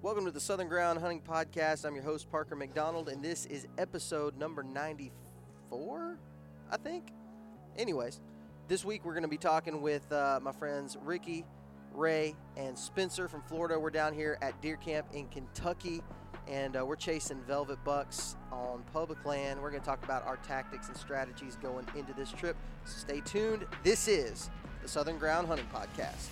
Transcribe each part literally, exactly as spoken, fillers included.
Welcome to the Southern Ground Hunting Podcast. I'm your host, Parker McDonald, and this is episode number ninety-four, I think. Anyways, this week we're going to be talking with uh, my friends Ricky, Ray, and Spencer from Florida. We're down here at deer camp in Kentucky, and uh, we're chasing velvet bucks on public land. We're going to talk about our tactics and strategies going into this trip. So stay tuned. This is the Southern Ground Hunting Podcast.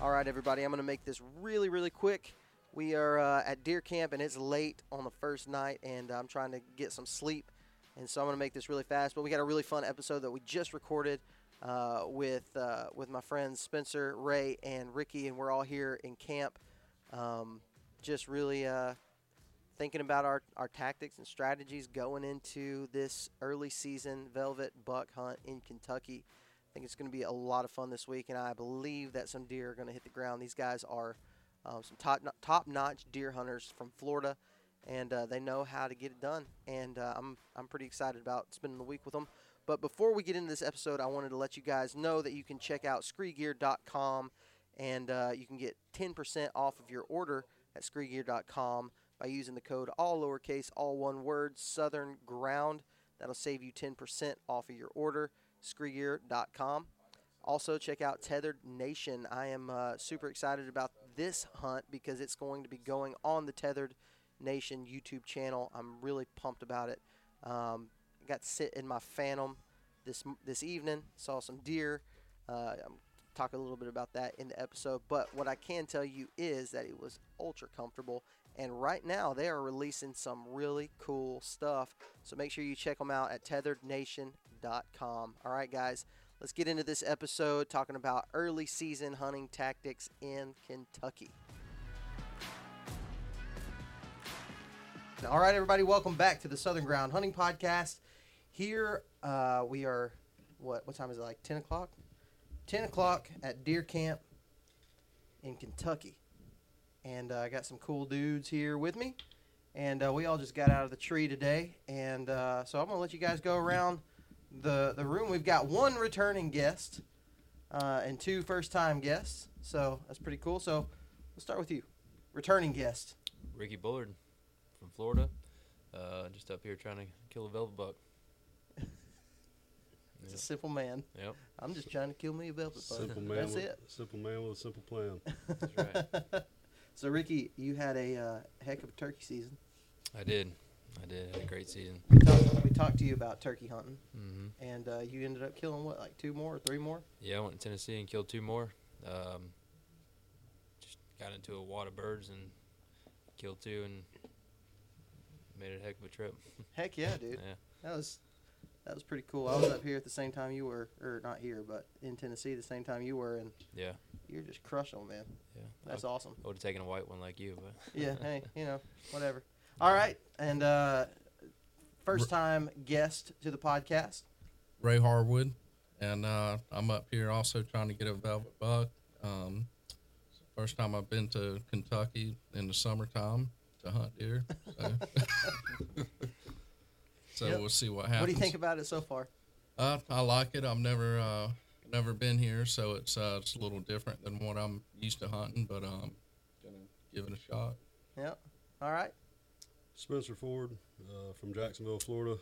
All right, everybody, I'm going to make this really, really quick. We are uh, at deer camp, and it's late on the first night, and I'm trying to get some sleep, and so I'm going to make this really fast. But we got a really fun episode that we just recorded uh, with uh, with my friends Spencer, Ray, and Ricky, and we're all here in camp um, just really uh, thinking about our, our tactics and strategies going into this early season velvet buck hunt in Kentucky. I think it's going to be a lot of fun this week, and I believe that some deer are going to hit the ground. These guys are um, some top, top-notch deer hunters from Florida, and uh, they know how to get it done, and uh, I'm I'm pretty excited about spending the week with them. But before we get into this episode, I wanted to let you guys know that you can check out Screegear dot com, and uh, you can get ten percent off of your order at Screegear dot com by using the code, all lowercase, all one word, Southern Ground. That'll save you ten percent off of your order. Screegear dot com. Also, check out Tethered Nation. I am uh, super excited about this hunt because it's going to be going on the Tethered Nation YouTube channel. I'm really pumped about it. Um, got to sit in my Phantom this this evening. Saw some deer. Uh, I'm talking a little bit about that in the episode. But what I can tell you is that it was ultra comfortable. And right now, they are releasing some really cool stuff. So make sure you check them out at tethered nation dot com. All right, guys, let's get into this episode talking about early season hunting tactics in Kentucky. All right, everybody, welcome back to the Southern Ground Hunting Podcast. Here uh, we are, what, what time is it, like ten o'clock? ten o'clock at deer camp in Kentucky. And uh, I got some cool dudes here with me, and uh, we all just got out of the tree today, and uh, so I'm going to let you guys go around the, the room. We've got one returning guest uh, and two first-time guests, so that's pretty cool. So let's start with you. Returning guest. Ricky Bullard from Florida, uh, just up here trying to kill a velvet buck. It's yep. a simple man. Yep. I'm just trying to kill me a velvet buck. Simple man that's with, it. Simple man with a simple plan. That's right. So, Ricky, you had a uh, heck of a turkey season. I did. I did. I had a great season. We talked, we talked to you about turkey hunting, mm-hmm. and uh, you ended up killing, what, like two more or three more? Yeah, I went to Tennessee and killed two more. Um, just got into a wad of birds and killed two and made it a heck of a trip. Heck yeah, dude. Yeah. That was that was pretty cool. I was up here at the same time you were, or not here, but in Tennessee the same time you were. And yeah. You're just crushing them, man. Yeah. That's I, awesome. I would have taken a white one like you, but yeah, hey, you know, whatever. All right. And uh, first time guest to the podcast. Ray Harwood. And uh, I'm up here also trying to get a velvet buck. Um, it's the first time I've been to Kentucky in the summertime to hunt deer. So, so yep. We'll see what happens. What do you think about it so far? Uh, I like it. I've never uh, never been here, so it's uh, it's a little different than what I'm used to hunting, but I'm um, gonna give it a shot. Yep. All right. Spencer Ford uh, from Jacksonville, Florida.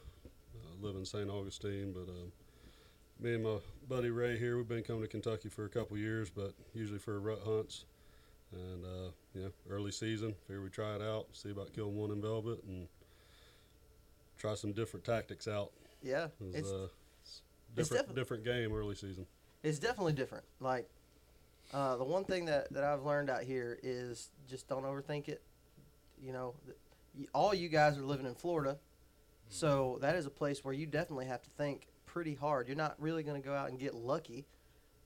I live in Saint Augustine, but um, me and my buddy Ray here, we've been coming to Kentucky for a couple years, but usually for rut hunts. And, uh, you know, early season, figure we try it out, see about killing one in velvet and try some different tactics out. Yeah. It was, it's, uh, it's different, it's defi- different game early season. It's definitely different. Like, uh, the one thing that, that I've learned out here is just don't overthink it. You know, all you guys are living in Florida, so that is a place where you definitely have to think pretty hard. You're not really going to go out and get lucky.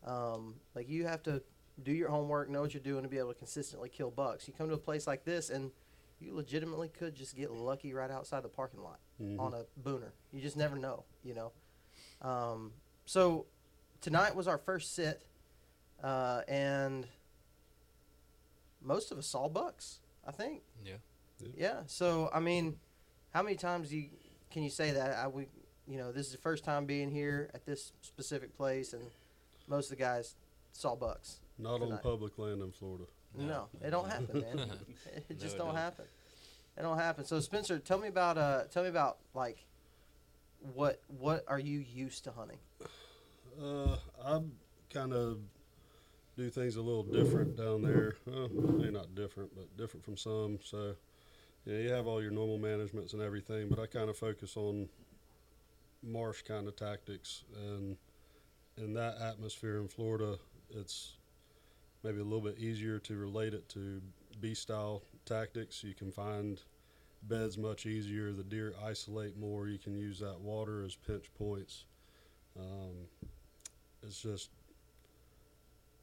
Um, like, you have to do your homework, know what you're doing to be able to consistently kill bucks. You come to a place like this, and you legitimately could just get lucky right outside the parking lot mm-hmm. on a booner. You just never know, you know. Um, so tonight was our first sit, uh, and most of us saw bucks, I think. Yeah. Yeah. Yeah. So, I mean, how many times do you – can you say that? I we, you know, this is the first time being here at this specific place, and most of the guys saw bucks. Not tonight. On public land in Florida. No, no, it don't happen, man. It just no, it don't, don't happen. It don't happen. So Spencer, tell me about uh, tell me about like, what what are you used to hunting? Uh, I kind of do things a little different down there. Uh, maybe not different, but different from some. So. Yeah, you have all your normal managements and everything, but I kind of focus on marsh kind of tactics. And in that atmosphere in Florida, it's maybe a little bit easier to relate it to bee-style tactics. You can find beds much easier. The deer isolate more. You can use that water as pinch points. Um, it's just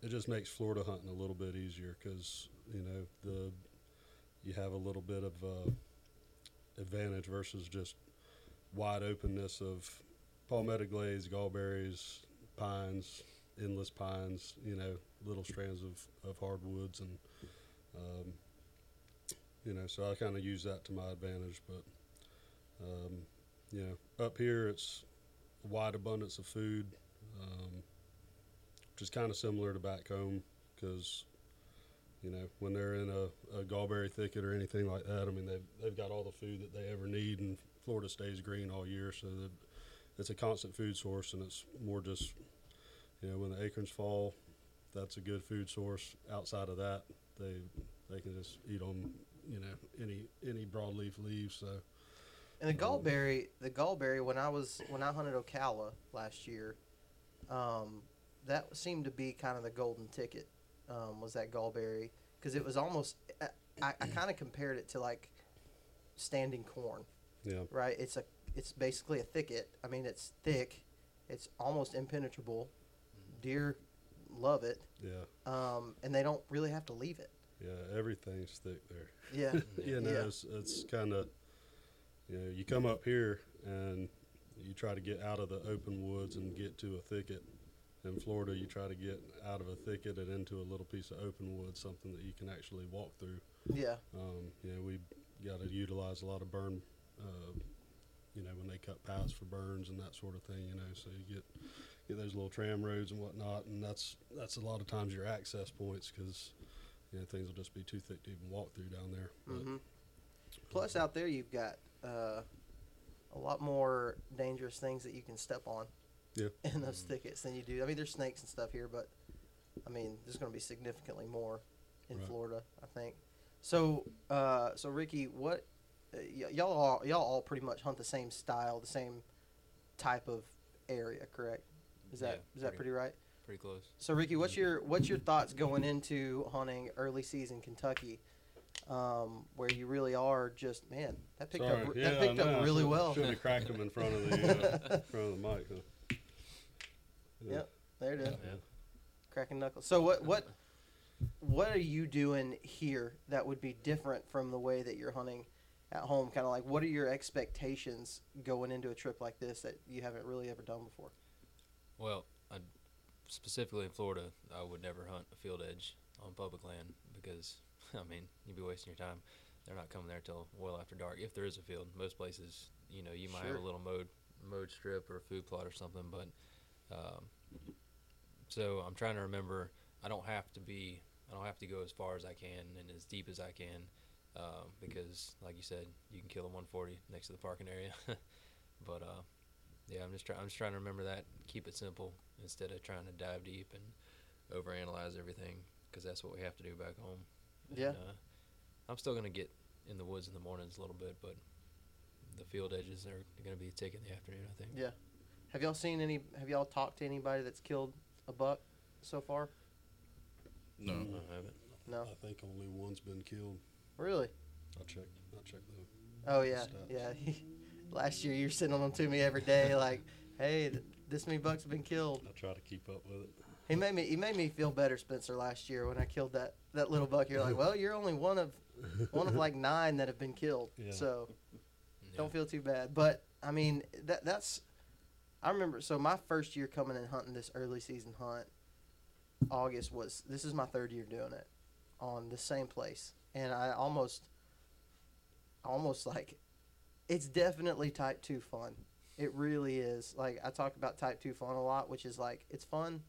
it just makes Florida hunting a little bit easier because, you know, the – you have a little bit of uh, advantage versus just wide openness of palmetto glades, gallberries, pines, endless pines, you know, little strands of, of hardwoods. And, um, you know, so I kind of use that to my advantage. But, um, you know, up here it's a wide abundance of food, um, which is kind of similar to back home because, you know, when they're in a, a gallberry thicket or anything like that, I mean, they've, they've got all the food that they ever need, and Florida stays green all year, so that it's a constant food source, and it's more just, you know, when the acorns fall, that's a good food source. Outside of that, they they can just eat on, you know, any any broadleaf leaves. So. And the gallberry, um, the gallberry, when I was when I hunted Ocala last year, um, that seemed to be kind of the golden ticket. Um, was that gallberry, because it was almost I, I, I kind of compared it to like standing corn. Yeah. Right. It's a it's basically a thicket. I mean, it's thick. It's almost impenetrable. Deer love it. Yeah. Um, and they don't really have to leave it. Yeah, everything's thick there. Yeah. You know, yeah. it's, it's kind of, you know, you come up here and you try to get out of the open woods and get to a thicket. In Florida, you try to get out of a thicket and into a little piece of open wood, something that you can actually walk through. Yeah. Um, you know, we got to utilize a lot of burn, uh, you know, when they cut paths for burns and that sort of thing, you know, so you get get those little tram roads and whatnot, and that's that's a lot of times your access points because, you know, things will just be too thick to even walk through down there. Mm-hmm. But, plus, um, out there, you've got uh, a lot more dangerous things that you can step on. Yeah. In those thickets than you do. I mean, there's snakes and stuff here, but, I mean, there's going to be significantly more in right. Florida, I think. So, uh, so Ricky, what uh, y- y'all all, y'all all pretty much hunt the same style, the same type of area, correct? Is yeah, that is pretty, that pretty right? Pretty close. So, Ricky, what's your what's your thoughts going into hunting early season Kentucky, um, where you really are just man that picked Sorry. up yeah, that picked no, up really should, well. Should have cracked them in front of the uh, front of the mic. Huh? Yeah. Yep, there it is. Yeah. Cracking knuckles. So what what what are you doing here that would be different from the way that you're hunting at home? Kind of like, what are your expectations going into a trip like this that you haven't really ever done before? Well, I, specifically in Florida, I would never hunt a field edge on public land because, I mean, you'd be wasting your time. They're not coming there till well after dark. If there is a field, most places, you know, you might sure. have a little mowed, mowed strip or a food plot or something, but... Um, so I'm trying to remember, I don't have to be, I don't have to go as far as I can and as deep as I can um, because, like you said, you can kill a one forty next to the parking area. But uh, yeah, I'm just trying. I'm just trying to remember that. Keep it simple instead of trying to dive deep and overanalyze everything, because that's what we have to do back home. And, yeah, uh, I'm still gonna get in the woods in the mornings a little bit, but the field edges are gonna be taken in the afternoon, I think. Yeah. Have y'all seen any? Have y'all talked to anybody that's killed a buck so far? No, mm, I haven't. No. I think only one's been killed. Really? I'll check. I'll check the. Oh yeah, stats. Yeah. Last year you were sending them to me every day, like, "Hey, th- this many bucks have been killed." I try to keep up with it. He made me. He made me feel better, Spencer, last year when I killed that, that little buck. You're like, "Well, you're only one of, one of like nine that have been killed." Yeah. So, yeah. Don't feel too bad. But I mean, that that's. I remember, so my first year coming and hunting this early season hunt, August was, this is my third year doing it on the same place. And I almost, almost like, it's definitely type two fun. It really is. Like, I talk about type two fun a lot, which is like, it's fun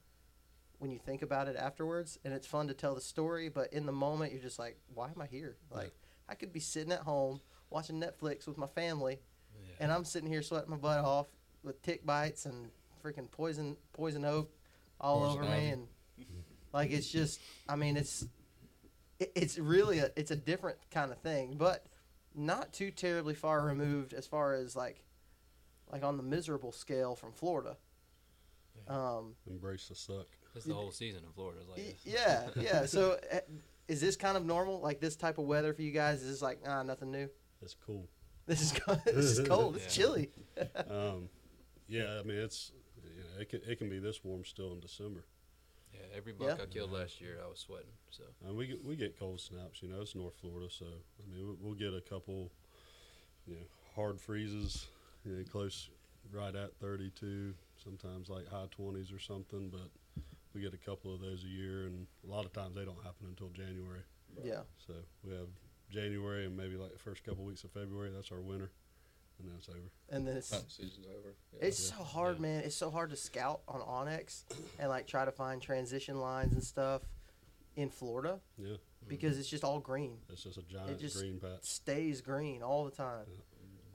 when you think about it afterwards. And it's fun to tell the story, but in the moment, you're just like, why am I here? Like, I could be sitting at home watching Netflix with my family, yeah. and I'm sitting here sweating my butt off with tick bites and freaking poison poison oak all poison over ivy. me, and like it's just I mean it's it, it's really a it's a different kind of thing, but not too terribly far removed as far as like like on the miserable scale from Florida. Yeah. Um, embrace the suck. It's the whole season in Florida. Is like this. Yeah, yeah. So is this kind of normal? Like this type of weather for you guys? Is this like ah nothing new? It's cool. This is this is cold. It's yeah. chilly. um, Yeah, I mean, it's you know, it can it can be this warm still in December. Yeah, every buck yeah. I killed last year, I was sweating. So and we get we get cold snaps, you know. It's North Florida, so I mean, we'll get a couple, you know, hard freezes, you know, close right at thirty-two, sometimes like high twenties or something. But we get a couple of those a year, and a lot of times they don't happen until January. Yeah. So we have January and maybe like the first couple of weeks of February. That's our winter. And then it's over. And then it's the season's over. Yeah, it's yeah. so hard, yeah. man. It's so hard to scout on Onyx and like try to find transition lines and stuff in Florida. Yeah. Because mm-hmm. it's just all green. It's just a giant it just green patch. It stays green all the time.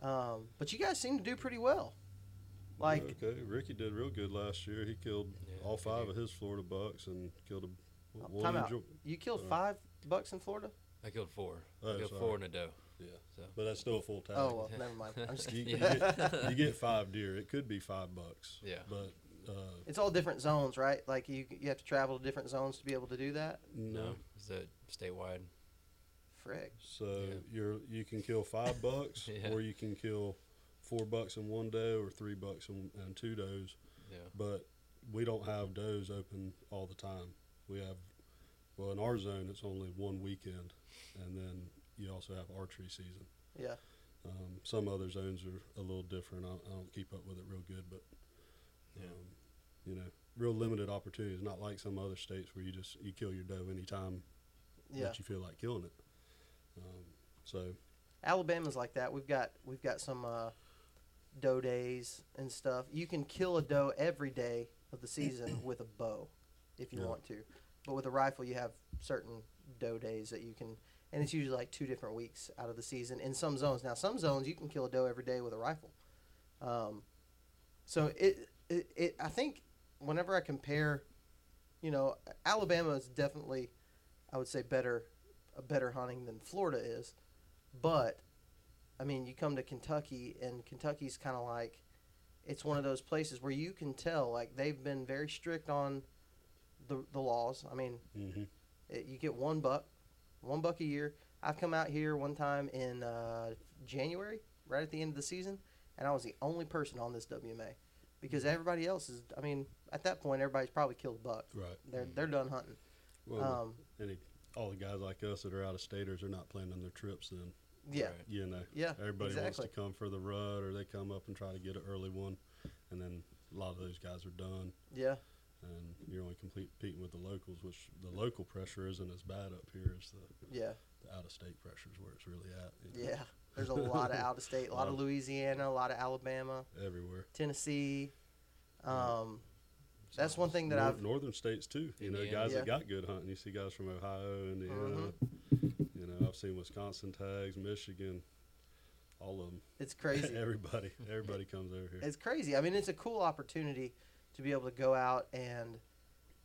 Yeah. Um, but you guys seem to do pretty well. Like okay, Ricky did real good last year. He killed yeah, all five did. of his Florida bucks and killed a what, one. Time out. Jo- you killed uh, five bucks in Florida? I killed four. Oh, I killed sorry. four in a doe. Yeah, so. But that's still a full tag. Oh, well, never mind. I'm just you, you, get, you get five deer. It could be five bucks. Yeah. But uh, it's all different zones, right? Like you you have to travel to different zones to be able to do that? No. no. Is that statewide? Frick. So yeah. you're you can kill five bucks yeah. or you can kill four bucks in one doe or three bucks in, in two does. Yeah. But we don't have does open all the time. We have, well, in our zone, it's only one weekend, and then you also have archery season. Yeah. Um, some other zones are a little different. I, I don't keep up with it real good, but, um, yeah. you know, real limited opportunities, not like some other states where you just, you kill your doe anytime yeah. that you feel like killing it. Um, so. Alabama's like that. We've got, we've got some uh, doe days and stuff. You can kill a doe every day of the season with a bow if you yeah. want to. But with a rifle, you have certain doe days that you can. And it's usually like two different weeks out of the season in some zones. Now, some zones you can kill a doe every day with a rifle. Um, so it, it, it, I think whenever I compare, you know, Alabama is definitely, I would say, better, a better hunting than Florida is. But, I mean, you come to Kentucky, and Kentucky's kind of like, it's one of those places where you can tell, like, they've been very strict on the the laws. I mean, mm-hmm. it, you get one buck. One buck a year. I've come out here one time in uh, January, right at the end of the season, and I was the only person on this W M A because everybody else is, I mean, at that point, everybody's probably killed a buck. Right. They're they're done hunting. Well, um, any, all the guys like us that are out-of-staters are not planning their trips then. Yeah. Right. You know. Yeah, Everybody exactly. wants to come for the rut, or they come up and try to get an early one, and then a lot of those guys are done. Yeah. And you're only competing with the locals, which the local pressure isn't as bad up here as the yeah the out-of-state pressure is where it's really at. You know? Yeah, there's a lot of out-of-state, a lot of Louisiana, a lot of Alabama. Everywhere. Tennessee. Um, so that's one thing that North, I've... Northern states, too. You know, guys yeah. that got good hunting. You see guys from Ohio, Indiana, mm-hmm. you You know, I've seen Wisconsin tags, Michigan, all of them. It's crazy. everybody, everybody comes over here. It's crazy. I mean, it's a cool opportunity to be able to go out and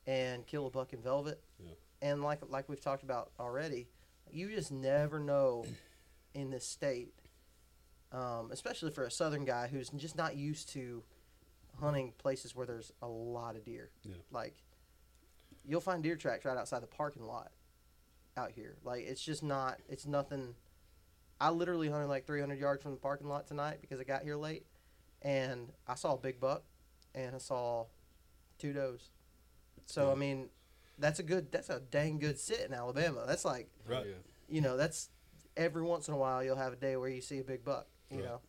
and kill a buck in velvet. Yeah. And like like we've talked about already, you just never know in this state, um, especially for a southern guy who's just not used to hunting places where there's a lot of deer. Yeah. Like, you'll find deer tracks right outside the parking lot out here. Like, it's just not, it's nothing. I literally hunted like three hundred yards from the parking lot tonight because I got here late, and I saw a big buck, and I saw two does. So, yeah. I mean, that's a good, that's a dang good sit in Alabama. That's like, right, yeah. you know, that's every once in a while you'll have a day where you see a big buck, you right. know.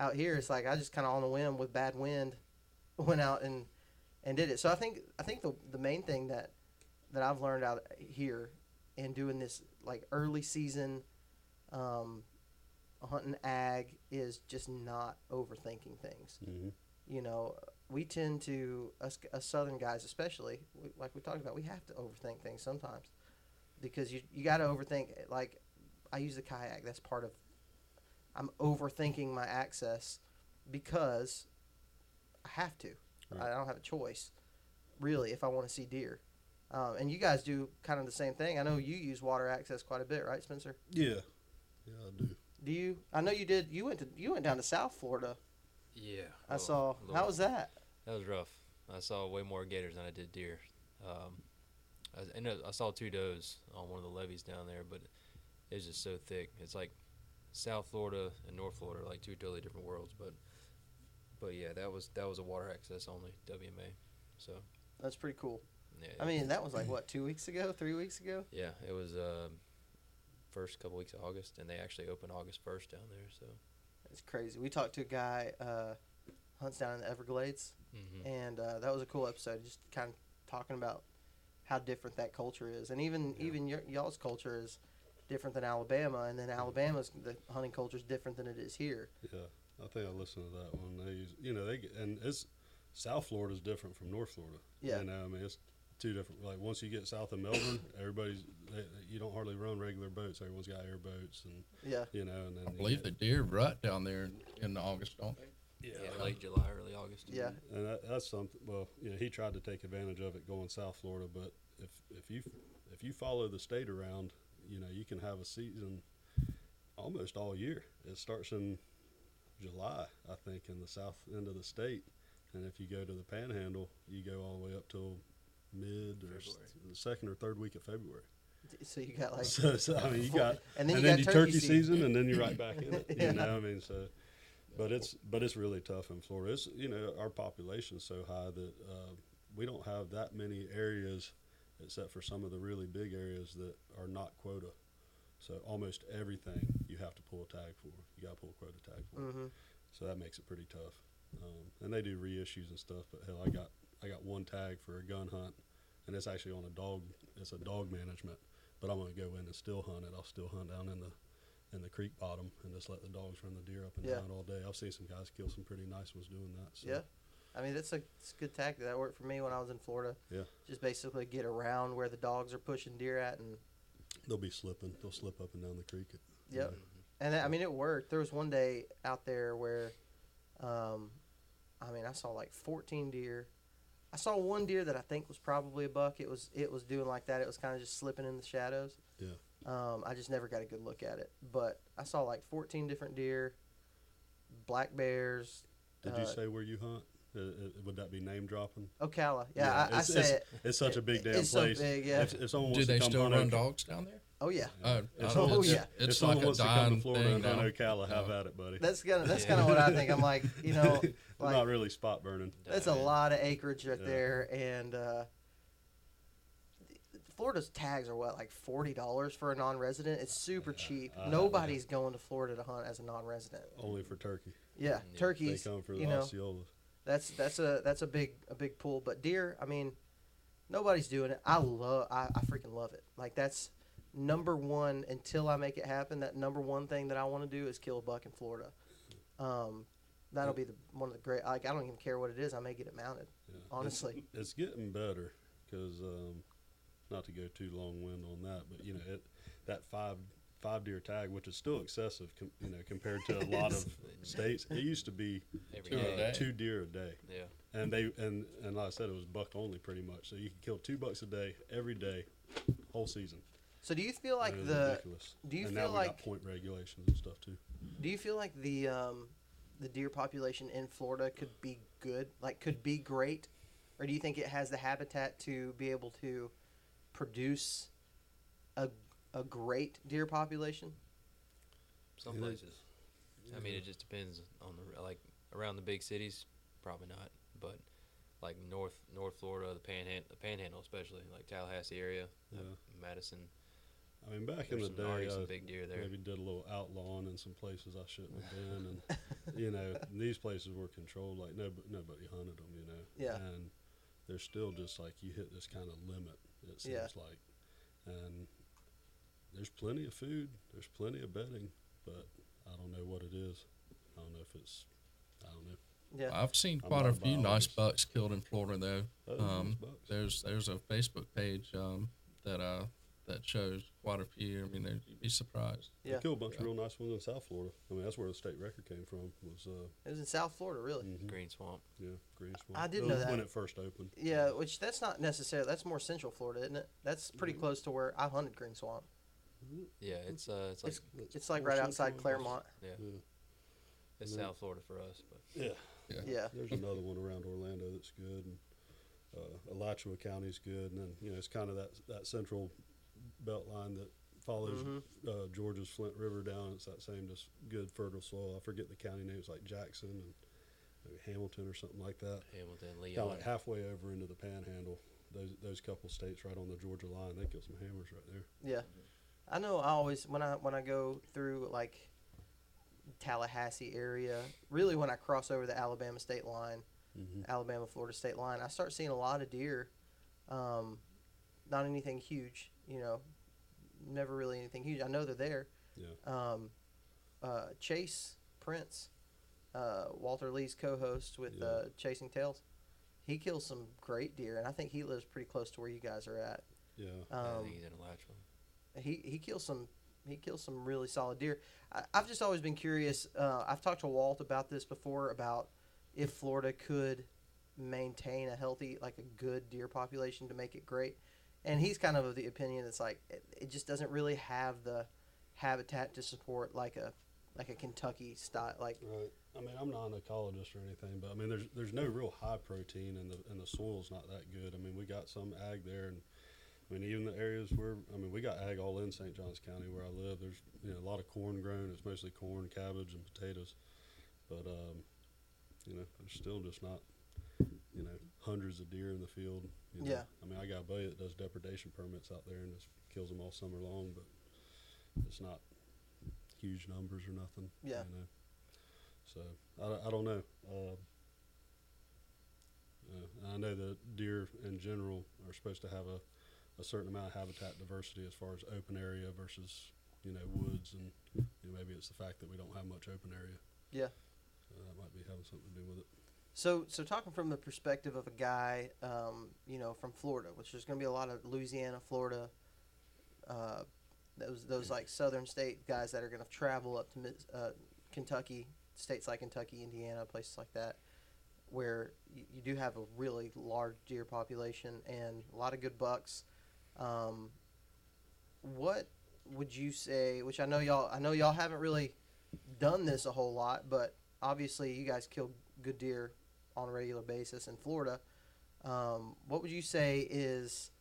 Out here, it's like I just kind of on a whim with bad wind went out and and did it. So I think I think the the main thing that that I've learned out here in doing this like early season um, hunting ag is just not overthinking things. Mm-hmm. You know, we tend to, us, us Southern guys especially, we, like we talked about, we have to overthink things sometimes because you you got to overthink. Like, I use the kayak. That's part of, I'm overthinking my access because I have to. Right. I don't have a choice, really, if I want to see deer. Um, and you guys do kind of the same thing. I know you use water access quite a bit, right, Spencer? Yeah, yeah, I do. Do you? I know you did. You went to you went down to South Florida. Yeah, I little, saw. Little, how was that? That was rough. I saw way more gators than I did deer. Um, I, and I saw two does on one of the levees down there, but it was just so thick. It's like South Florida and North Florida are like two totally different worlds, but but yeah, that was that was a water access only W M A. So that's pretty cool. Yeah, I mean, that was like what two weeks ago, three weeks ago. Yeah, it was uh, first couple weeks of August, and they actually opened August first down there. So it's crazy. We talked to a guy uh, hunts down in the Everglades, mm-hmm. and uh, that was a cool episode. Just kind of talking about how different that culture is, and even yeah. even y- y'all's culture is different than Alabama, and then Alabama's the hunting culture is different than it is here. Yeah, I think I listened to that one. They use, you know, they and it's South Florida is different from North Florida. Yeah, you know, I mean, it's two different. Like, once you get south of Melbourne, everybody's they, you don't hardly run regular boats. Everyone's got airboats, and yeah, you know. And then I believe the deer rut down there in August, don't they? Yeah, yeah, late July, early August. Yeah, and that, that's something. Well, you know, he tried to take advantage of it going South Florida, but if if you if you follow the state around, you know, you can have a season almost all year. It starts in July, I think, in the south end of the state. And if you go to the Panhandle, you go all the way up till mid February. Or the second or third week of February. So you got like... So, so I mean, you got... And then and you then got turkey, turkey season, and then you're right back in it. yeah. You know, I mean, so... But it's but it's really tough in Florida. It's, you know, our population's so high that uh, we don't have that many areas... except for some of the really big areas that are not quota. So almost everything you have to pull a tag for. You got to pull a quota tag for. Mm-hmm. So that makes it pretty tough. Um, and they do reissues and stuff, but hell, I got I got one tag for a gun hunt, and it's actually on a dog, it's a dog management, but I'm going to go in and still hunt it. I'll still hunt down in the in the creek bottom and just let the dogs run the deer up and yeah. down all day. I've seen some guys kill some pretty nice ones doing that. So. Yeah. I mean, that's a, that's a good tactic. That worked for me when I was in Florida. Yeah. Just basically get around where the dogs are pushing deer at. And they'll be slipping. They'll slip up and down the creek. At, yep. Right. And, that, I mean, it worked. There was one day out there where, um, I mean, I saw like fourteen deer. I saw one deer that I think was probably a buck. It was it was doing like that. It was kind of just slipping in the shadows. Yeah. Um, I just never got a good look at it. But I saw like fourteen different deer, black bears. Did uh, you say where you hunt? Uh, would that be name dropping? Ocala, yeah, yeah I, I say it's, it. It's such a big damn it's place. It's so big, yeah. If, if someone wants do they to come still run dogs down there? Oh yeah. Uh, if someone, oh yeah. If it's someone like wants a to come to Florida and run Ocala, have at it, buddy. That's kind of that's yeah. kind of what I think. I'm like, you know, like, not really spot burning. That's a lot of acreage right yeah. there, and uh, Florida's tags are what like forty dollars for a non-resident. It's super yeah, cheap. I, I, Nobody's I, going to Florida to hunt as a non-resident. Only for turkey. Yeah, yeah. turkeys. They come for the Osceola. That's that's a that's a big a big pool, but deer, I mean, nobody's doing it. I love I, I freaking love it. Like, that's number one until I make it happen. That number one thing that I want to do is kill a buck in Florida. Um, that'll be the one of the great. Like, I don't even care what it is. I may get it mounted. Yeah. Honestly, it's, it's getting better because um, not to go too long wind on that, but you know it, that five five deer tag, which is still excessive, com- you know, compared to a lot of states. It used to be two, a, two deer a day. Yeah. And they and, and like I said, it was buck only pretty much. So you could kill two bucks a day every day, whole season. So do you feel like the ridiculous. do you and feel now we like got point regulations and stuff too? Do you feel like the um, the deer population in Florida could be good, like could be great, or do you think it has the habitat to be able to produce a a great deer population? Some places. Yeah. I mean, it just depends on the, like around the big cities, probably not, but like north North Florida, the Panhandle, the Panhandle especially, like Tallahassee area, yeah. Madison. I mean, back There's in the day, I big deer there. Maybe did a little outlawing in some places I shouldn't have been, and you know, these places were controlled. Like no, nobody hunted them, you know. Yeah. And they're still just like you hit this kind of limit. It seems yeah. like, and there's plenty of food, there's plenty of bedding, but I don't know what it is. I don't know if it's, I don't know. Yeah. I've seen quite a, a few nice bucks killed in Florida though. Oh, um, nice there's there's a Facebook page um, that uh that shows quite a few. I mean, you'd be surprised. Yeah. They killed a bunch yeah. of real nice ones in South Florida. I mean, that's where the state record came from. Was uh, it was in South Florida, really? Mm-hmm. Green Swamp. Yeah, Green Swamp. I didn't know that when it first opened. Yeah, which that's not necessarily. That's more central Florida, isn't it? That's pretty yeah. close to where I hunted Green Swamp. Yeah, it's uh, it's like it's, it's, it's like right outside Claremont. Yeah. yeah. It's and South Florida for us, but yeah, yeah. yeah. There's another one around Orlando that's good, and uh, Alachua County's good, and then you know it's kind of that that central belt line that follows mm-hmm. uh, Georgia's Flint River down. It's that same just good fertile soil. I forget the county names, like Jackson and maybe Hamilton or something like that. Hamilton, Leon. Kind of like halfway over into the Panhandle. Those those couple states right on the Georgia line, they kill some hammers right there. Yeah, I know. I always when I when I go through like Tallahassee area, really when I cross over the Alabama state line, mm-hmm. Alabama Florida state line, I start seeing a lot of deer. Um, not anything huge, you know, never really anything huge. I know they're there. Yeah. Um, uh, Chase Prince, uh, Walter Lee's co-host with yeah. uh, Chasing Tales, he kills some great deer, and I think he lives pretty close to where you guys are at. Yeah, um, I think he's in Alachua. He he kills some. He kills some really solid deer. I, I've just always been curious. Uh, I've talked to Walt about this before, about if Florida could maintain a healthy, like a good deer population to make it great. And he's kind of of the opinion that's like it, it just doesn't really have the habitat to support like a like a Kentucky style. Like, right. I mean, I'm not an ecologist or anything, but I mean, there's there's no real high protein, and the and the soil's not that good. I mean, we got some ag there, and I mean, even the areas where, I mean, we got ag all in Saint Johns County where I live. There's you know, a lot of corn grown. It's mostly corn, cabbage, and potatoes. But, um, you know, there's still just not, you know, hundreds of deer in the field. You know? Yeah. I mean, I got a buddy that does depredation permits out there and just kills them all summer long, but it's not huge numbers or nothing. Yeah. You know? So, I, I don't know. Uh, uh, I know that deer in general are supposed to have a, a certain amount of habitat diversity as far as open area versus, you know, woods, and you know, maybe it's the fact that we don't have much open area. Yeah. Uh, that might be having something to do with it. So, so talking from the perspective of a guy, um, you know, from Florida, which there's going to be a lot of Louisiana, Florida, uh, those, those like southern state guys that are going to travel up to uh, Kentucky, states like Kentucky, Indiana, places like that, where you, you do have a really large deer population and a lot of good bucks. Um, what would you say, which I know y'all, I know y'all haven't really done this a whole lot, but obviously you guys kill good deer on a regular basis in Florida. Um, what would you say is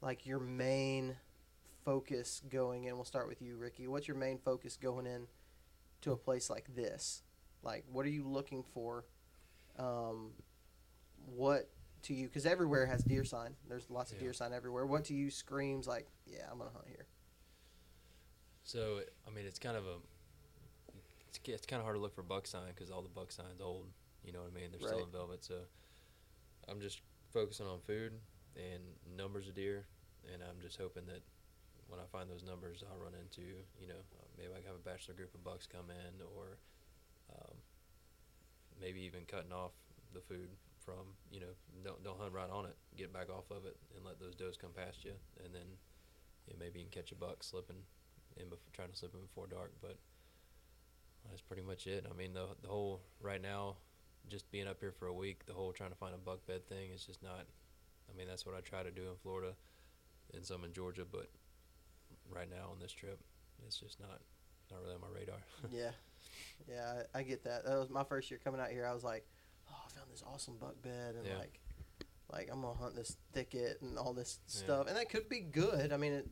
like your main focus going in? We'll start with you, Ricky. What's your main focus going in to a place like this? Like, what are you looking for? Um, what, to you, because everywhere has deer sign. There's lots of yeah. deer sign everywhere. What to you screams like, yeah, I'm gonna hunt here? So I mean, it's kind of a, it's, it's kind of hard to look for buck sign because all the buck sign's old. You know what I mean? They're right. still in velvet. So I'm just focusing on food and numbers of deer, and I'm just hoping that when I find those numbers, I'll run into, you know, maybe I can have a bachelor group of bucks come in, or um, maybe even cutting off the food from, you know, don't don't hunt right on it. Get back off of it and let those does come past you, and then you know, maybe you can catch a buck slipping in before, trying to slip in before dark, but that's pretty much it. I mean, the the whole right now, just being up here for a week, the whole trying to find a buck bed thing is just not. I mean, that's what I try to do in Florida, and some in Georgia, but right now on this trip, it's just not not really on my radar. yeah, yeah, I, I get that. That was my first year coming out here. I was like, oh, I found this awesome buck bed, and yeah. like, like I'm gonna hunt this thicket and all this stuff, yeah. and that could be good. I mean, it,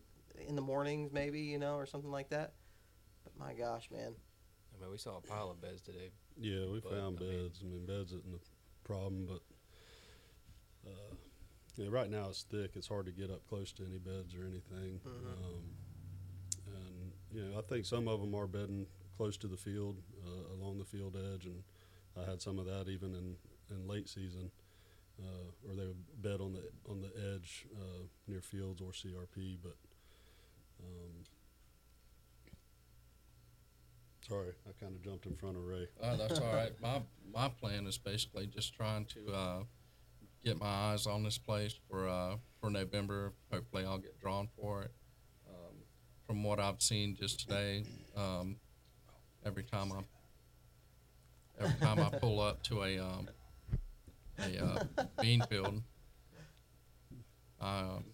in the mornings maybe, you know, or something like that. But my gosh, man. I mean, we saw a pile of beds today. Yeah, we but, found I beds. Mean, I mean, beds isn't a problem, but uh, yeah, right now it's thick. It's hard to get up close to any beds or anything. Mm-hmm. Um, and, you know, I think some of them are bedding close to the field, uh, along the field edge, and I had some of that even in, in late season, uh, or they would bed on the on the edge uh, near fields or C R P, but... Um, Sorry, I kind of jumped in front of Ray. Oh, that's all right. My my plan is basically just trying to uh, get my eyes on this place for uh, for November. Hopefully, I'll get drawn for it. Um, from what I've seen just today, um, every time I every time I pull up to a um, a uh, bean field, um,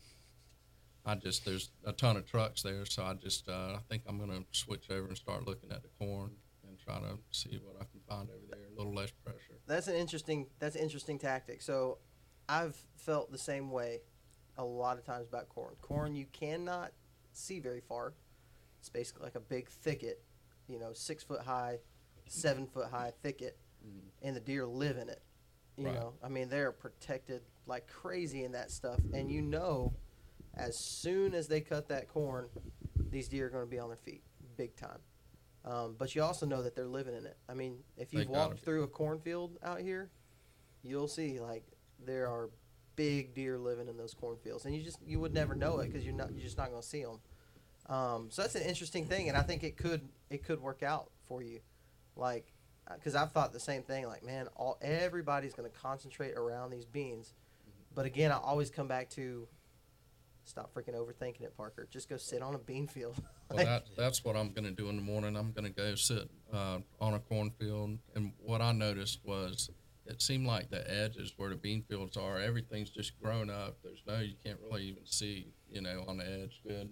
I just, there's a ton of trucks there, so I just, uh, I think I'm going to switch over and start looking at the corn and try to see what I can find over there, a little less pressure. That's an interesting, that's an interesting tactic. So I've felt the same way a lot of times about corn. Corn, you cannot see very far. It's basically like a big thicket, you know, six foot high, seven foot high thicket, mm-hmm. and the deer live in it. You right. know, I mean, they're protected like crazy in that stuff, and you know, as soon as they cut that corn, these deer are going to be on their feet big time. Um, but you also know that they're living in it. I mean, if you've walked through a cornfield out here, you'll see, like, there are big deer living in those cornfields. And you just you would never know it because you're, not, you're just not going to see them. Um, so that's an interesting thing, and I think it could it could work out for you. Like, because I've thought the same thing. Like, man, all everybody's going to concentrate around these beans. But, again, I always come back to – stop freaking overthinking it, Parker. Just go sit on a bean field. Like, well, that, that's what I'm going to do in the morning. I'm going to go sit uh, on a cornfield. And what I noticed was it seemed like the edges where the bean fields are, everything's just grown up. There's no, you can't really even see, you know, on the edge good.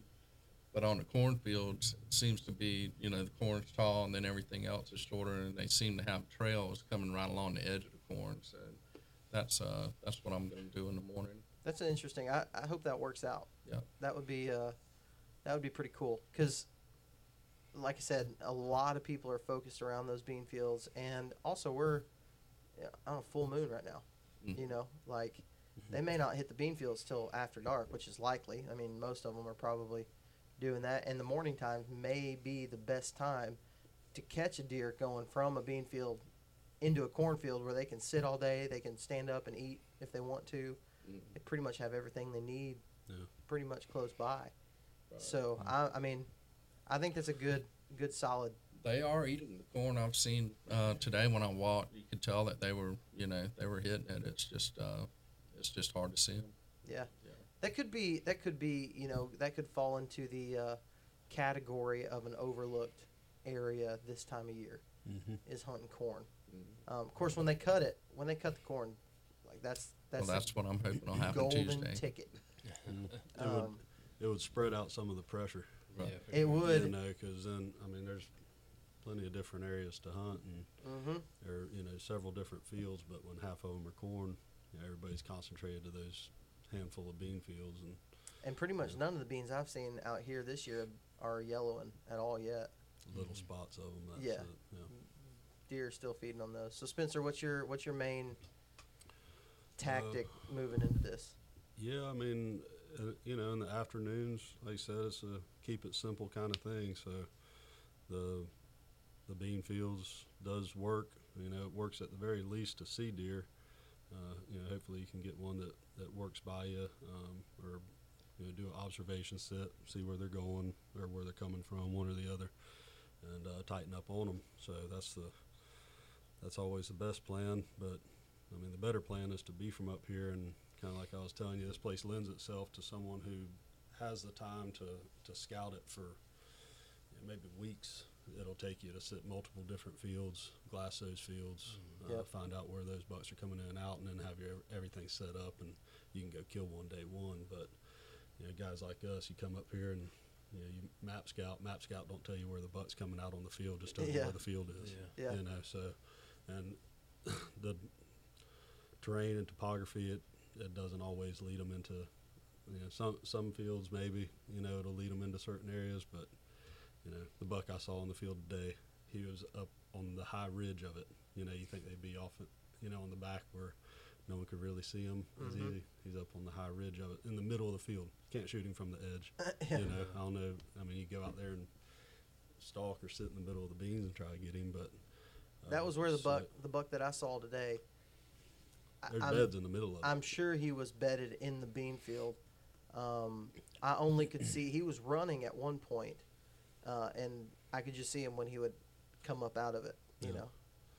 But on the cornfields, it seems to be, you know, the corn's tall and then everything else is shorter, and they seem to have trails coming right along the edge of the corn. So that's, uh, that's what I'm going to do in the morning. That's an interesting. I, I hope that works out. Yeah. That would be uh, that would be pretty cool because, like I said, a lot of people are focused around those bean fields, and also we're you know, on a full moon right now. Mm. You know, like they may not hit the bean fields till after dark, which is likely. I mean, most of them are probably doing that, and the morning times may be the best time to catch a deer going from a bean field into a cornfield where they can sit all day, they can stand up and eat if they want to. They pretty much have everything they need yeah. pretty much close by. Right. So, I, I mean, I think that's a good, good solid. They are eating the corn. I've seen uh, today when I walked, you could tell that they were, you know, they were hitting it. It's just uh, it's just hard to see them. Yeah. yeah. That could be, that could be, you know, that could fall into the uh, category of an overlooked area this time of year mm-hmm. is hunting corn. Mm-hmm. Um, of course, when they cut it, when they cut the corn, like that's, That's well, that's what I'm hoping will happen golden Tuesday. Golden ticket. it, would, it would spread out some of the pressure. Right? Yeah, it would. You know, because then, I mean, there's plenty of different areas to hunt, and mm-hmm. there are, you know, several different fields, but when half of them are corn, you know, everybody's concentrated to those handful of bean fields. And and pretty much you know, none of the beans I've seen out here this year are yellowing at all yet. Little mm-hmm. spots of them, that's yeah. it. Yeah. Deer are still feeding on those. So, Spencer, what's your what's your main... tactic uh, moving into this? Yeah, I mean, uh, you know, in the afternoons, like I said, it's a keep it simple kind of thing. So the the bean fields does work. You know, it works at the very least to see deer. Uh, you know, hopefully you can get one that, that works by you um, or, you know, do an observation set, see where they're going or where they're coming from, one or the other, and uh, tighten up on them. So that's the that's always the best plan, but I mean, the better plan is to be from up here, and kind of like I was telling you, this place lends itself to someone who has the time to, to scout it for maybe weeks it'll take you to sit multiple different fields, glass those fields, mm-hmm. uh, yep. find out where those bucks are coming in and out, and then have your everything set up, and you can go kill one day one. But you know, guys like us, you come up here and you know, you map scout. Map scout don't tell you where the buck's coming out on the field; just tell you yeah. where the field is. Yeah. yeah. You know, so and the terrain and topography, it it doesn't always lead them into. You know, some some fields maybe you know it'll lead them into certain areas, but you know the buck I saw on the field today, he was up on the high ridge of it. You know, you think they'd be off, you know, on the back where no one could really see him as mm-hmm. easy. He's up on the high ridge of it, in the middle of the field. Can't shoot him from the edge. Uh, yeah. You know, I don't know. I mean, you go out there and stalk or sit in the middle of the beans and try to get him, but uh, that was where the so buck, the buck that I saw today. There's I'm, beds in the middle of it. I'm sure he was bedded in the bean field. Um, I only could see he was running at one point, uh, and I could just see him when he would come up out of it, you yeah. know.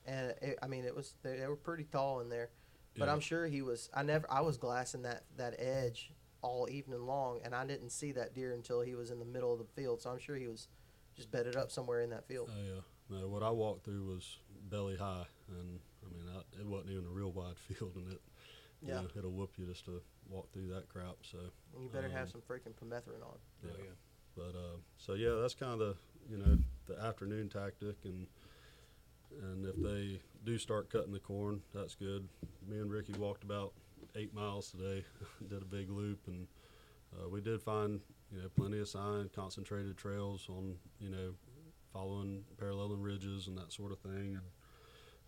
And it, I mean, it was they, they were pretty tall in there, but yeah. I'm sure he was. I never I was glassing that, that edge all evening long, and I didn't see that deer until he was in the middle of the field. So I'm sure he was just bedded up somewhere in that field. Oh yeah, no, what I walked through was belly high, and I mean I, it wasn't even a real wide field, and it. Yeah, you know, it'll whoop you just to walk through that crap. So you better um, have some freaking permethrin on. Yeah, oh, yeah. but uh, so yeah, that's kind of the you know the afternoon tactic, and and if they do start cutting the corn, that's good. Me and Ricky walked about eight miles today, did a big loop, and uh, we did find you know plenty of signed, concentrated trails on you know following paralleling ridges and that sort of thing, and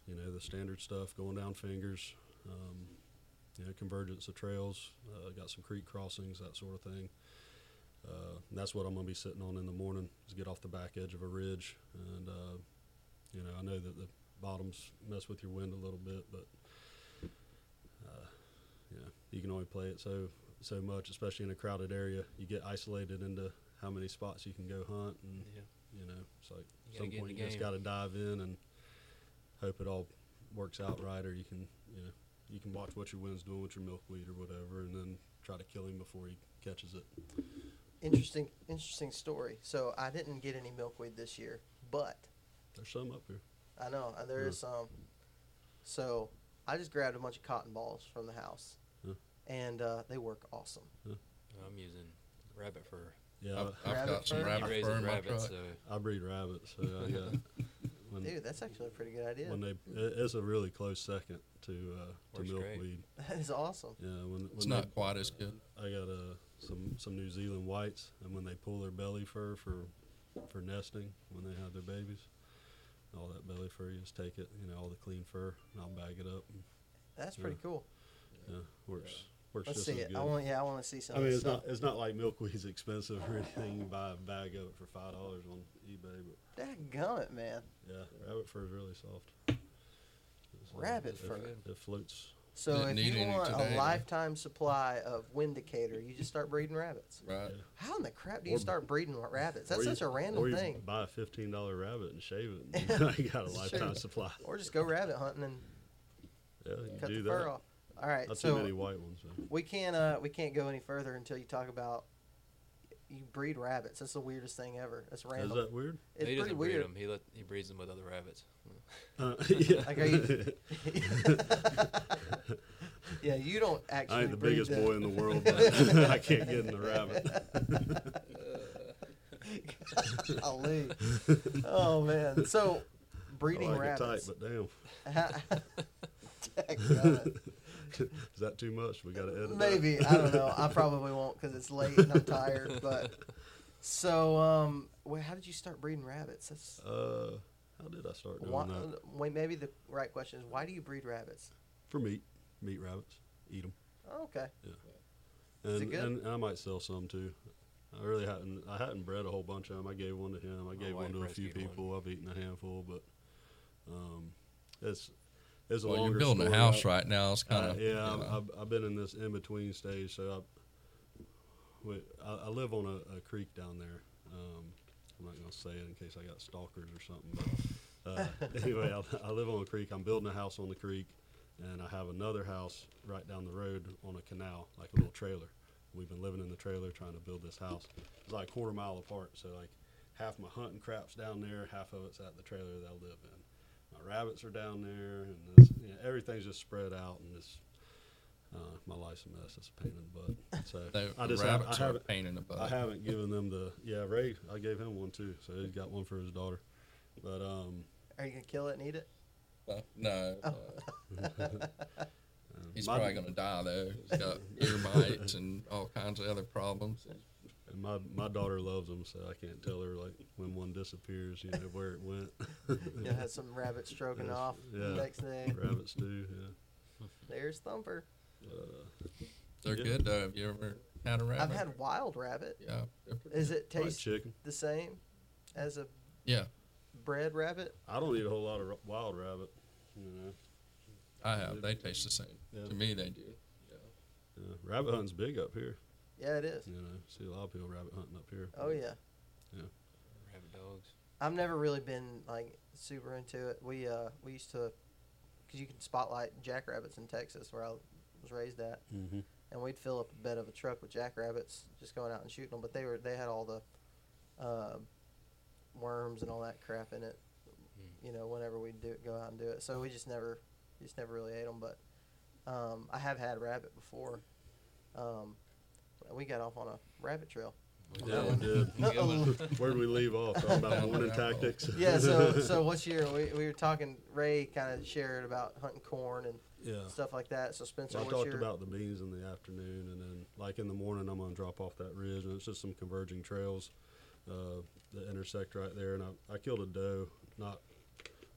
you know the standard stuff going down fingers. Um, You know, convergence of trails, uh, got some creek crossings, that sort of thing. Uh, that's what I'm going to be sitting on in the morning, is get off the back edge of a ridge. And, uh, you know, I know that the bottoms mess with your wind a little bit, but, uh, you know, you can only play it so so much, especially in a crowded area. You get isolated into how many spots you can go hunt. And, yeah. you know, it's like at some point you just got to dive in and hope it all works out right, or you can, you know, you can watch what your wind's doing with your milkweed or whatever, and then try to kill him before he catches it. Interesting, interesting story. So I didn't get any milkweed this year, but there's some up here. I know there yeah. is some. So I just grabbed a bunch of cotton balls from the house, yeah. and uh, they work awesome. Yeah. I'm using rabbit fur. Yeah, I've, I've got some rabbit fur in my truck. So. I breed rabbits, so I got. When, Dude, that's actually a pretty good idea. When they, it's a really close second to uh, to milkweed. That is awesome. Yeah, when, when it's they, not quite as good. Uh, I got uh, some some New Zealand whites, and when they pull their belly fur for for nesting, when they have their babies, all that belly fur, you just take it, you know, all the clean fur, and I'll bag it up. And, that's pretty know, cool. Yeah, works. Yeah. Works Let's just see as it. Good. I want, yeah, I want to see some. I mean, it's stuff. not it's not like milkweed's expensive or anything. You can buy a bag of it for five dollars on eBay, but dadgummit, man. Yeah, rabbit fur is really soft. It's rabbit like, fur. It, it floats. So Didn't if you want today, a lifetime supply of Windicator, you just start breeding rabbits. Right. Yeah. How in the crap do you or, start breeding rabbits? That's you, such a random or you thing. Buy a fifteen dollar rabbit and shave it, and you got a lifetime true. supply. Or just go rabbit hunting and yeah, you cut do the that. fur off. All right, Not so too many white ones, so. we can't uh, we can't go any further until you talk about you breed rabbits. That's the weirdest thing ever. That's random. Is that weird? It's no, he doesn't breed weird. them. He let, he breeds them with other rabbits. Uh, yeah. like, are you, yeah, you don't actually. I ain't the breed biggest them. boy in the world, but I can't get in the rabbit. Golly. Oh man, so breeding I like rabbits. It tight, but damn. Is that too much? We got to edit. Maybe that. I don't know. I probably won't because it's late and I'm tired. But so, um, well, how did you start breeding rabbits? That's, uh, how did I start doing why, that? Wait, maybe the right question is why do you breed rabbits? For meat, meat rabbits, eat them. Oh, okay. Yeah. And, is it good? And I might sell some too. I really hadn't. I hadn't bred a whole bunch of them. I gave one to him. I gave one to a few people. One. I've eaten a handful, but um, it's. It's a well, you're building a house right, right now. It's kind of uh, yeah. You know. I've, I've been in this in between stage, so I, we, I, I live on a, a creek down there. Um, I'm not gonna say it in case I got stalkers or something. But uh, anyway, I, I live on a creek. I'm building a house on the creek, and I have another house right down the road on a canal, like a little trailer. We've been living in the trailer trying to build this house. It's like a quarter mile apart, so like half my hunting crap's down there, half of it's at the trailer that I live in. My rabbits are down there, and this, you know, everything's just spread out, and it's uh, my life's a mess. It's a pain in the butt. So the I just rabbits have, I are a pain in the butt. I haven't given them the yeah. Ray, I gave him one too, so he's got one for his daughter. But um, are you gonna kill it and eat it? Uh, no. Oh. Uh, he's my, probably gonna die though. He's got ear mites and all kinds of other problems. And my my daughter loves them, so I can't tell her like when one disappears, you know, where it went. You had some rabbit stroking yes. off yeah. the next thing. Rabbits do, yeah. There's Thumper. Uh, they're yeah. good though. Have you ever had a rabbit? I've had wild rabbit. Yeah. Is it taste like the same as a yeah bred rabbit? I don't eat a whole lot of wild rabbit. You know. I have. They taste the same. Yeah. To me, they do. Yeah. yeah. Rabbit hunting's big up here. Yeah, it is. You know, see a lot of people rabbit hunting up here. Oh, yeah. Yeah. Rabbit dogs. I've never really been, like, super into it. We uh we used to, because you can spotlight jackrabbits in Texas where I was raised at. Mm-hmm. And we'd fill up a bed of a truck with jackrabbits just going out and shooting them. But they were they had all the uh, worms and all that crap in it, mm. you know, whenever we'd do it, go out and do it. So we just never, just never really ate them. But um, I have had rabbit before. Um We got off on a rabbit trail. Yeah, we did. Where did we leave off? Talking about morning tactics. Yeah, so so what's your we we were talking. Ray kind of shared about hunting corn and yeah. stuff like that. So Spencer, well, I what's talked your... about the beans in the afternoon, and then like in the morning, I'm gonna drop off that ridge, and it's just some converging trails, uh, the intersect right there. And I, I killed a doe, not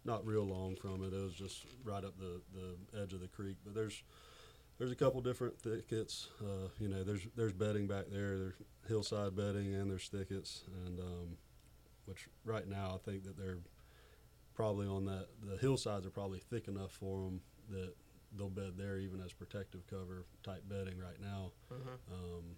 not real long from it. It was just right up the the edge of the creek, but there's. There's a couple different thickets, uh, you know, there's there's bedding back there, there's hillside bedding and there's thickets, and um, which right now I think that they're probably on that, the hillsides are probably thick enough for them that they'll bed there even as protective cover type bedding right now, mm-hmm. um,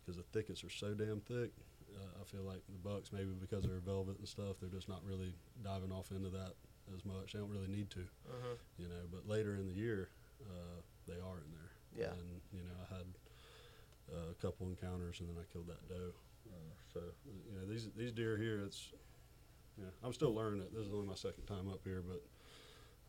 because the thickets are so damn thick, uh, I feel like the bucks, maybe because they're velvet and stuff, they're just not really diving off into that as much, they don't really need to, mm-hmm. you know, but later in the year, uh, they are in there. Yeah. And, you know, I had uh, a couple encounters and then I killed that doe. Uh, so, you know, these these deer here, it's, you know, I'm still learning it. This is only my second time up here, but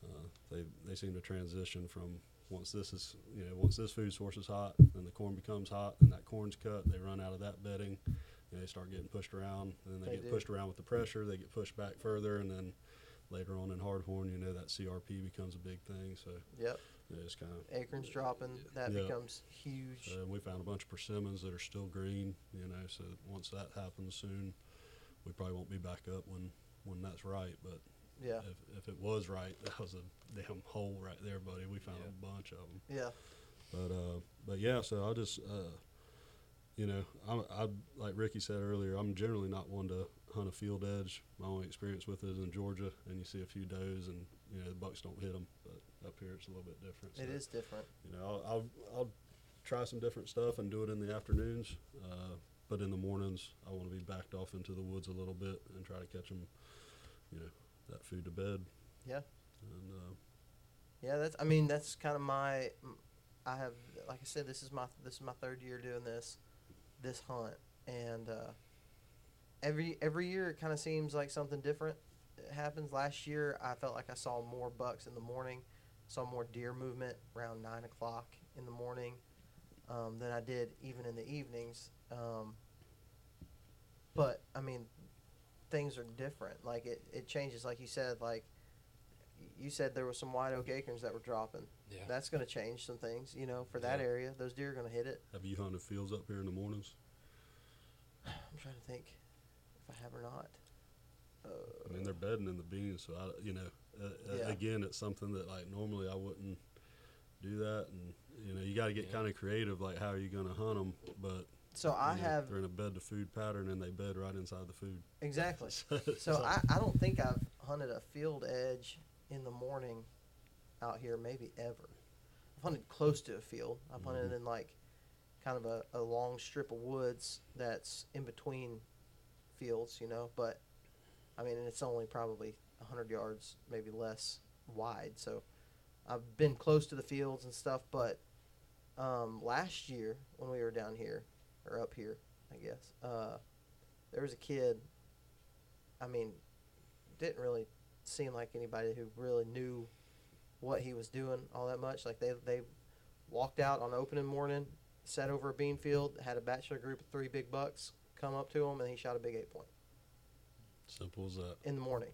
uh, they they seem to transition from once this is, you know, once this food source is hot and the corn becomes hot and that corn's cut, they run out of that bedding. You know, they start getting pushed around and then they, they get do. pushed around with the pressure. They get pushed back further. And then later on in hardhorn, you know, that C R P becomes a big thing. So, yep. Yeah, it's kind of acorns uh, dropping that yeah. becomes huge. So we found a bunch of persimmons that are still green, you know, so once that happens soon, we probably won't be back up when when that's right, but yeah, if, if it was right, that was a damn hole right there, buddy. We found yeah. a bunch of them. Yeah, but uh but yeah, so I just uh you know, I, I like Ricky said earlier, I'm generally not one to hunt a field edge. My only experience with it is in Georgia, and you see a few does and you know the bucks don't hit them, but up here it's a little bit different. So, it is different. You know, I'll, I'll I'll try some different stuff and do it in the afternoons, uh, but in the mornings I want to be backed off into the woods a little bit and try to catch them, you know, that food to bed. Yeah. And uh, yeah, that's. I mean, that's kind of my. I have, like I said, this is my this is my third year doing this, this hunt, and uh, every every year it kind of seems like something different happens. Last year I felt like I saw more bucks in the morning. Saw more deer movement around nine o'clock in the morning um, than I did even in the evenings. Um, but I mean, things are different. Like it, it changes. Like you said, like you said, there were some wide oak acorns that were dropping. Yeah. That's going to change some things, you know, for that yeah. area. Those deer are going to hit it. Have you hunted fields up here in the mornings? I'm trying to think if I have or not. Uh, I mean, they're bedding in the beans, so I, you know. Uh, yeah. Again, it's something that like normally I wouldn't do that, and you know you got to get yeah. kind of creative, like how are you going to hunt them? But so I know, have they're in a bed to food pattern, and they bed right inside the food. Exactly. so so I, I don't think I've hunted a field edge in the morning out here, maybe ever. I've hunted close to a field. I've mm-hmm. hunted in like kind of a, a long strip of woods that's in between fields, you know. But I mean, and it's only probably one hundred yards, maybe less wide. So I've been close to the fields and stuff, but um, last year when we were down here, or up here, I guess, uh, there was a kid I mean, didn't really seem like anybody who really knew what he was doing all that much. Like, they they walked out on opening morning, sat over a bean field, had a bachelor group of three big bucks come up to him, and he shot a big eight point. Simple as that. In the morning.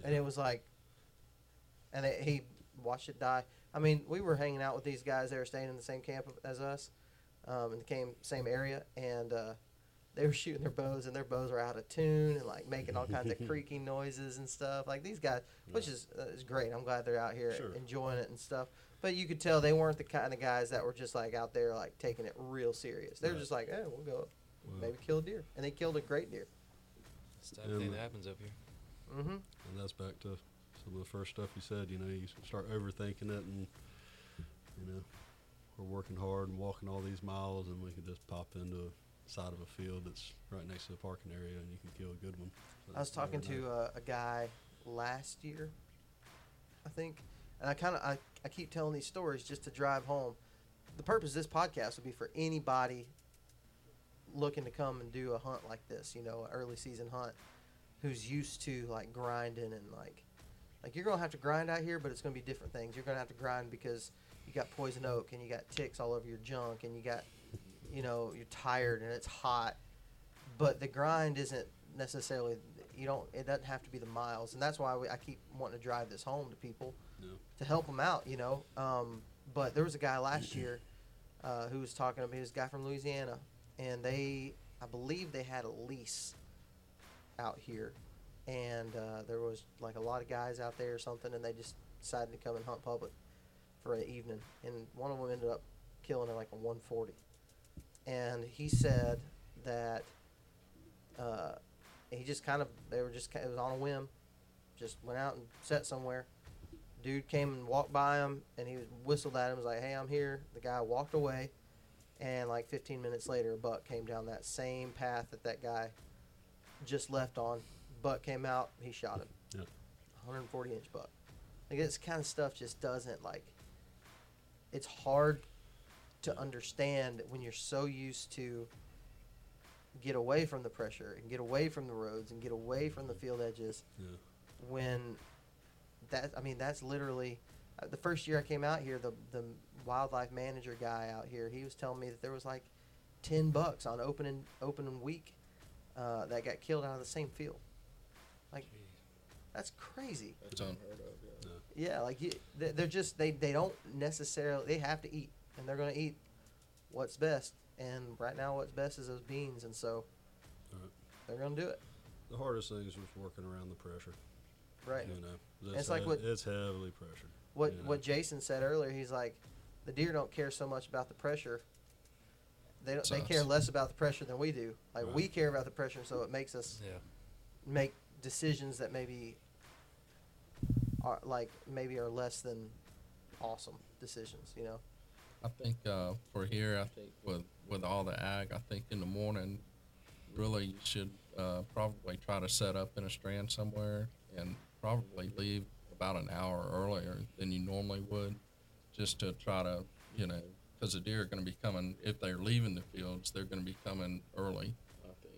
Yeah. And it was like, and it, he watched it die. I mean, we were hanging out with these guys. They were staying in the same camp as us, um, in the same area, and uh, they were shooting their bows, and their bows were out of tune and, like, making all kinds of creaking noises and stuff. Like, these guys, yeah. which is, uh, is great. I'm glad they're out here sure. enjoying it and stuff. But you could tell they weren't the kind of guys that were just, like, out there, like, taking it real serious. They were right. just like, hey, we'll go up, wow. maybe kill a deer. And they killed a great deer. It's the type of thing that happens up here. Mm-hmm. And that's back to some of the first stuff you said. You know, you start overthinking it, and, you know, we're working hard and walking all these miles, and we can just pop into the side of a field that's right next to the parking area, and you can kill a good one. So I was talking to uh, a guy last year, I think, and I kind of I, I keep telling these stories just to drive home. The purpose of this podcast would be for anybody looking to come and do a hunt like this, you know, an early season hunt, who's used to, like, grinding and, like, like you're going to have to grind out here, but it's going to be different things. You're going to have to grind because you got poison oak and you got ticks all over your junk and you got, you know, you're tired and it's hot. But the grind isn't necessarily, you don't, it doesn't have to be the miles. And that's why we, I keep wanting to drive this home to people yeah. to help them out, you know. Um, but there was a guy last year uh, who was talking to me, he was a guy from Louisiana. And they, I believe they had a lease out here. And uh, there was, like, a lot of guys out there or something, and they just decided to come and hunt public for an evening. And one of them ended up killing at, like, a one forty. And he said that uh, he just kind of, they were just, it was on a whim, just went out and sat somewhere. Dude came and walked by him, and he whistled at him, was like, hey, I'm here. The guy walked away. And, like, fifteen minutes later, a buck came down that same path that that guy just left on. Buck came out, he shot him. Yep. one forty inch buck. Like, this kind of stuff just doesn't, like, it's hard to understand when you're so used to get away from the pressure and get away from the roads and get away from the field edges. Yeah. When that, I mean, that's literally, uh, the first year I came out here, the, the, wildlife manager guy out here, he was telling me that there was like ten bucks on opening opening week uh, that got killed out of the same field. Like, jeez. That's crazy. That's unheard of. Yeah, yeah, like, you, they're just, they, they don't necessarily, they have to eat, and they're going to eat what's best, and right now what's best is those beans, and so right. they're going to do it. The hardest thing is just working around the pressure. Right. You know, it's, like, what, it's heavily pressured. What, you know? What Jason said earlier, he's like, the deer don't care so much about the pressure. They don't. They care less about the pressure than we do. Like, right. we care about the pressure, so it makes us yeah. make decisions that maybe are like maybe are less than awesome decisions. You know. I think uh, for here, I think with with all the ag, I think in the morning, really you should uh, probably try to set up in a strand somewhere and probably leave about an hour earlier than you normally would. Just to try to, you know, because the deer are going to be coming, if they're leaving the fields, they're going to be coming early, I think.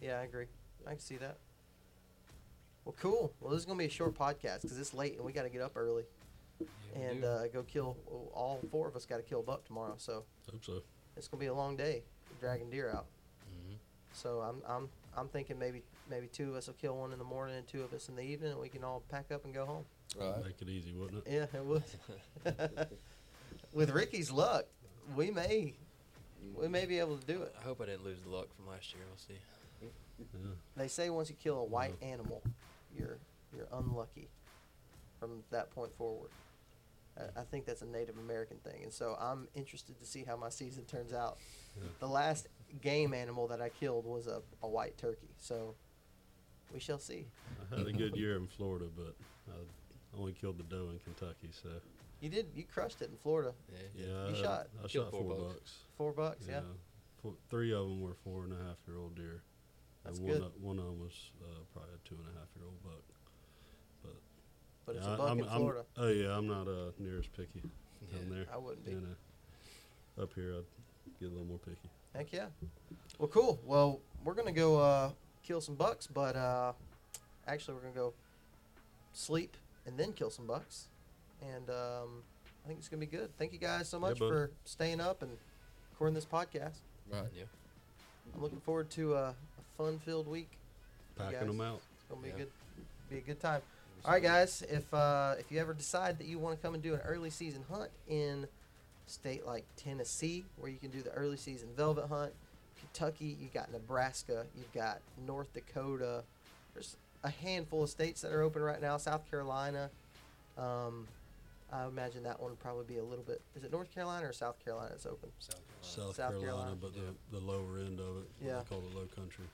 Yeah, I agree. I can see that. Well, cool. Well, this is going to be a short podcast because it's late and we got to get up early. Yeah, and uh, go kill, all four of us got to kill a buck tomorrow, so. Hope so. It's going to be a long day dragging deer out. Mm-hmm. So I'm I'm I'm thinking maybe maybe two of us will kill one in the morning and two of us in the evening, and we can all pack up and go home. Right. Make it easy, wouldn't it? Yeah, it would. With Ricky's luck, we may we may be able to do it. I hope I didn't lose the luck from last year. We'll see. Yeah. They say once you kill a white yeah. animal, you're you're unlucky from that point forward. I, I think that's a Native American thing, and so I'm interested to see how my season turns out. Yeah. The last game animal that I killed was a, a white turkey, so we shall see. I had a good year in Florida, but I only killed the doe in Kentucky, so. You did. You crushed it in Florida. Yeah. yeah you I, shot. I shot four, four bucks. bucks. Four bucks, yeah. yeah. Four, three of them were four and a half year old deer. That's and one good. One of them was uh, probably a two and a half year old buck. But, but it's yeah, a buck I'm, in Florida. I'm, oh, yeah. I'm not uh, near as picky yeah, down there. I wouldn't be. You know, up here, I'd get a little more picky. Heck yeah. Well, cool. Well, we're going to go uh, kill some bucks, but uh, actually we're going to go sleep and then kill some bucks. And um, I think it's going to be good. Thank you guys so much yeah, for staying up and recording this podcast. Right. Yeah. I'm looking forward to a, a fun-filled week. Packing them out. It's going to be, yeah. good, be a good time. All right, guys, if uh, if you ever decide that you want to come and do an early season hunt in a state like Tennessee, where you can do the early season velvet hunt, Kentucky, you got Nebraska, you've got North Dakota. There's a handful of states that are open right now. South Carolina. Um, I imagine that one would probably be a little bit. Is it North Carolina or South Carolina that's open? South Carolina. South, South Carolina, Carolina, but yeah. the, the lower end of it. Yeah. They call it low country.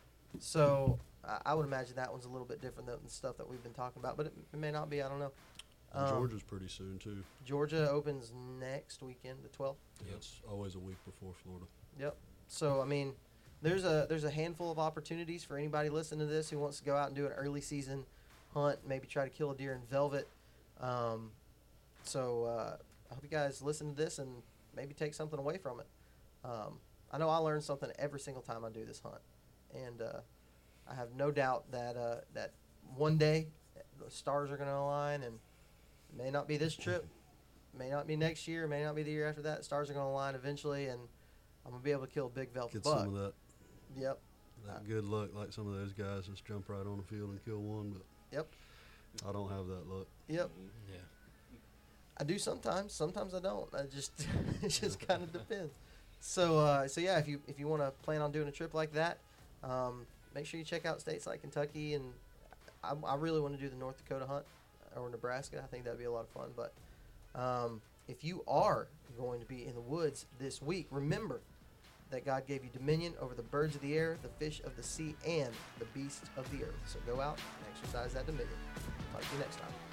So I would imagine that one's a little bit different than the stuff that we've been talking about, but it, it may not be. I don't know. Um, Georgia's pretty soon, too. Georgia opens next weekend, the twelfth. Yeah, it's always a week before Florida. Yep. So, I mean, there's a there's a handful of opportunities for anybody listening to this who wants to go out and do an early season hunt, maybe try to kill a deer in velvet. Um, so uh, I hope you guys listen to this and maybe take something away from it. Um, I know I learn something every single time I do this hunt. And uh, I have no doubt that uh, that one day the stars are going to align, and it may not be this trip, may not be next year, may not be the year after that. Stars are going to align eventually, and I'm going to be able to kill a big velvet Get buck. Some of that. Yep. That uh, good luck, like some of those guys just jump right on the field and kill one, but yep. I don't have that luck. Yep. Yeah. I do sometimes. Sometimes I don't. I just it just kind of depends. So uh, so yeah, if you if you want to plan on doing a trip like that. Um, make sure you check out states like Kentucky, and I, I really want to do the North Dakota hunt or Nebraska. I think that'd be a lot of fun. But um, if you are going to be in the woods this week, remember that God gave you dominion over the birds of the air, the fish of the sea, and the beasts of the earth. So go out and exercise that dominion. Talk to you next time.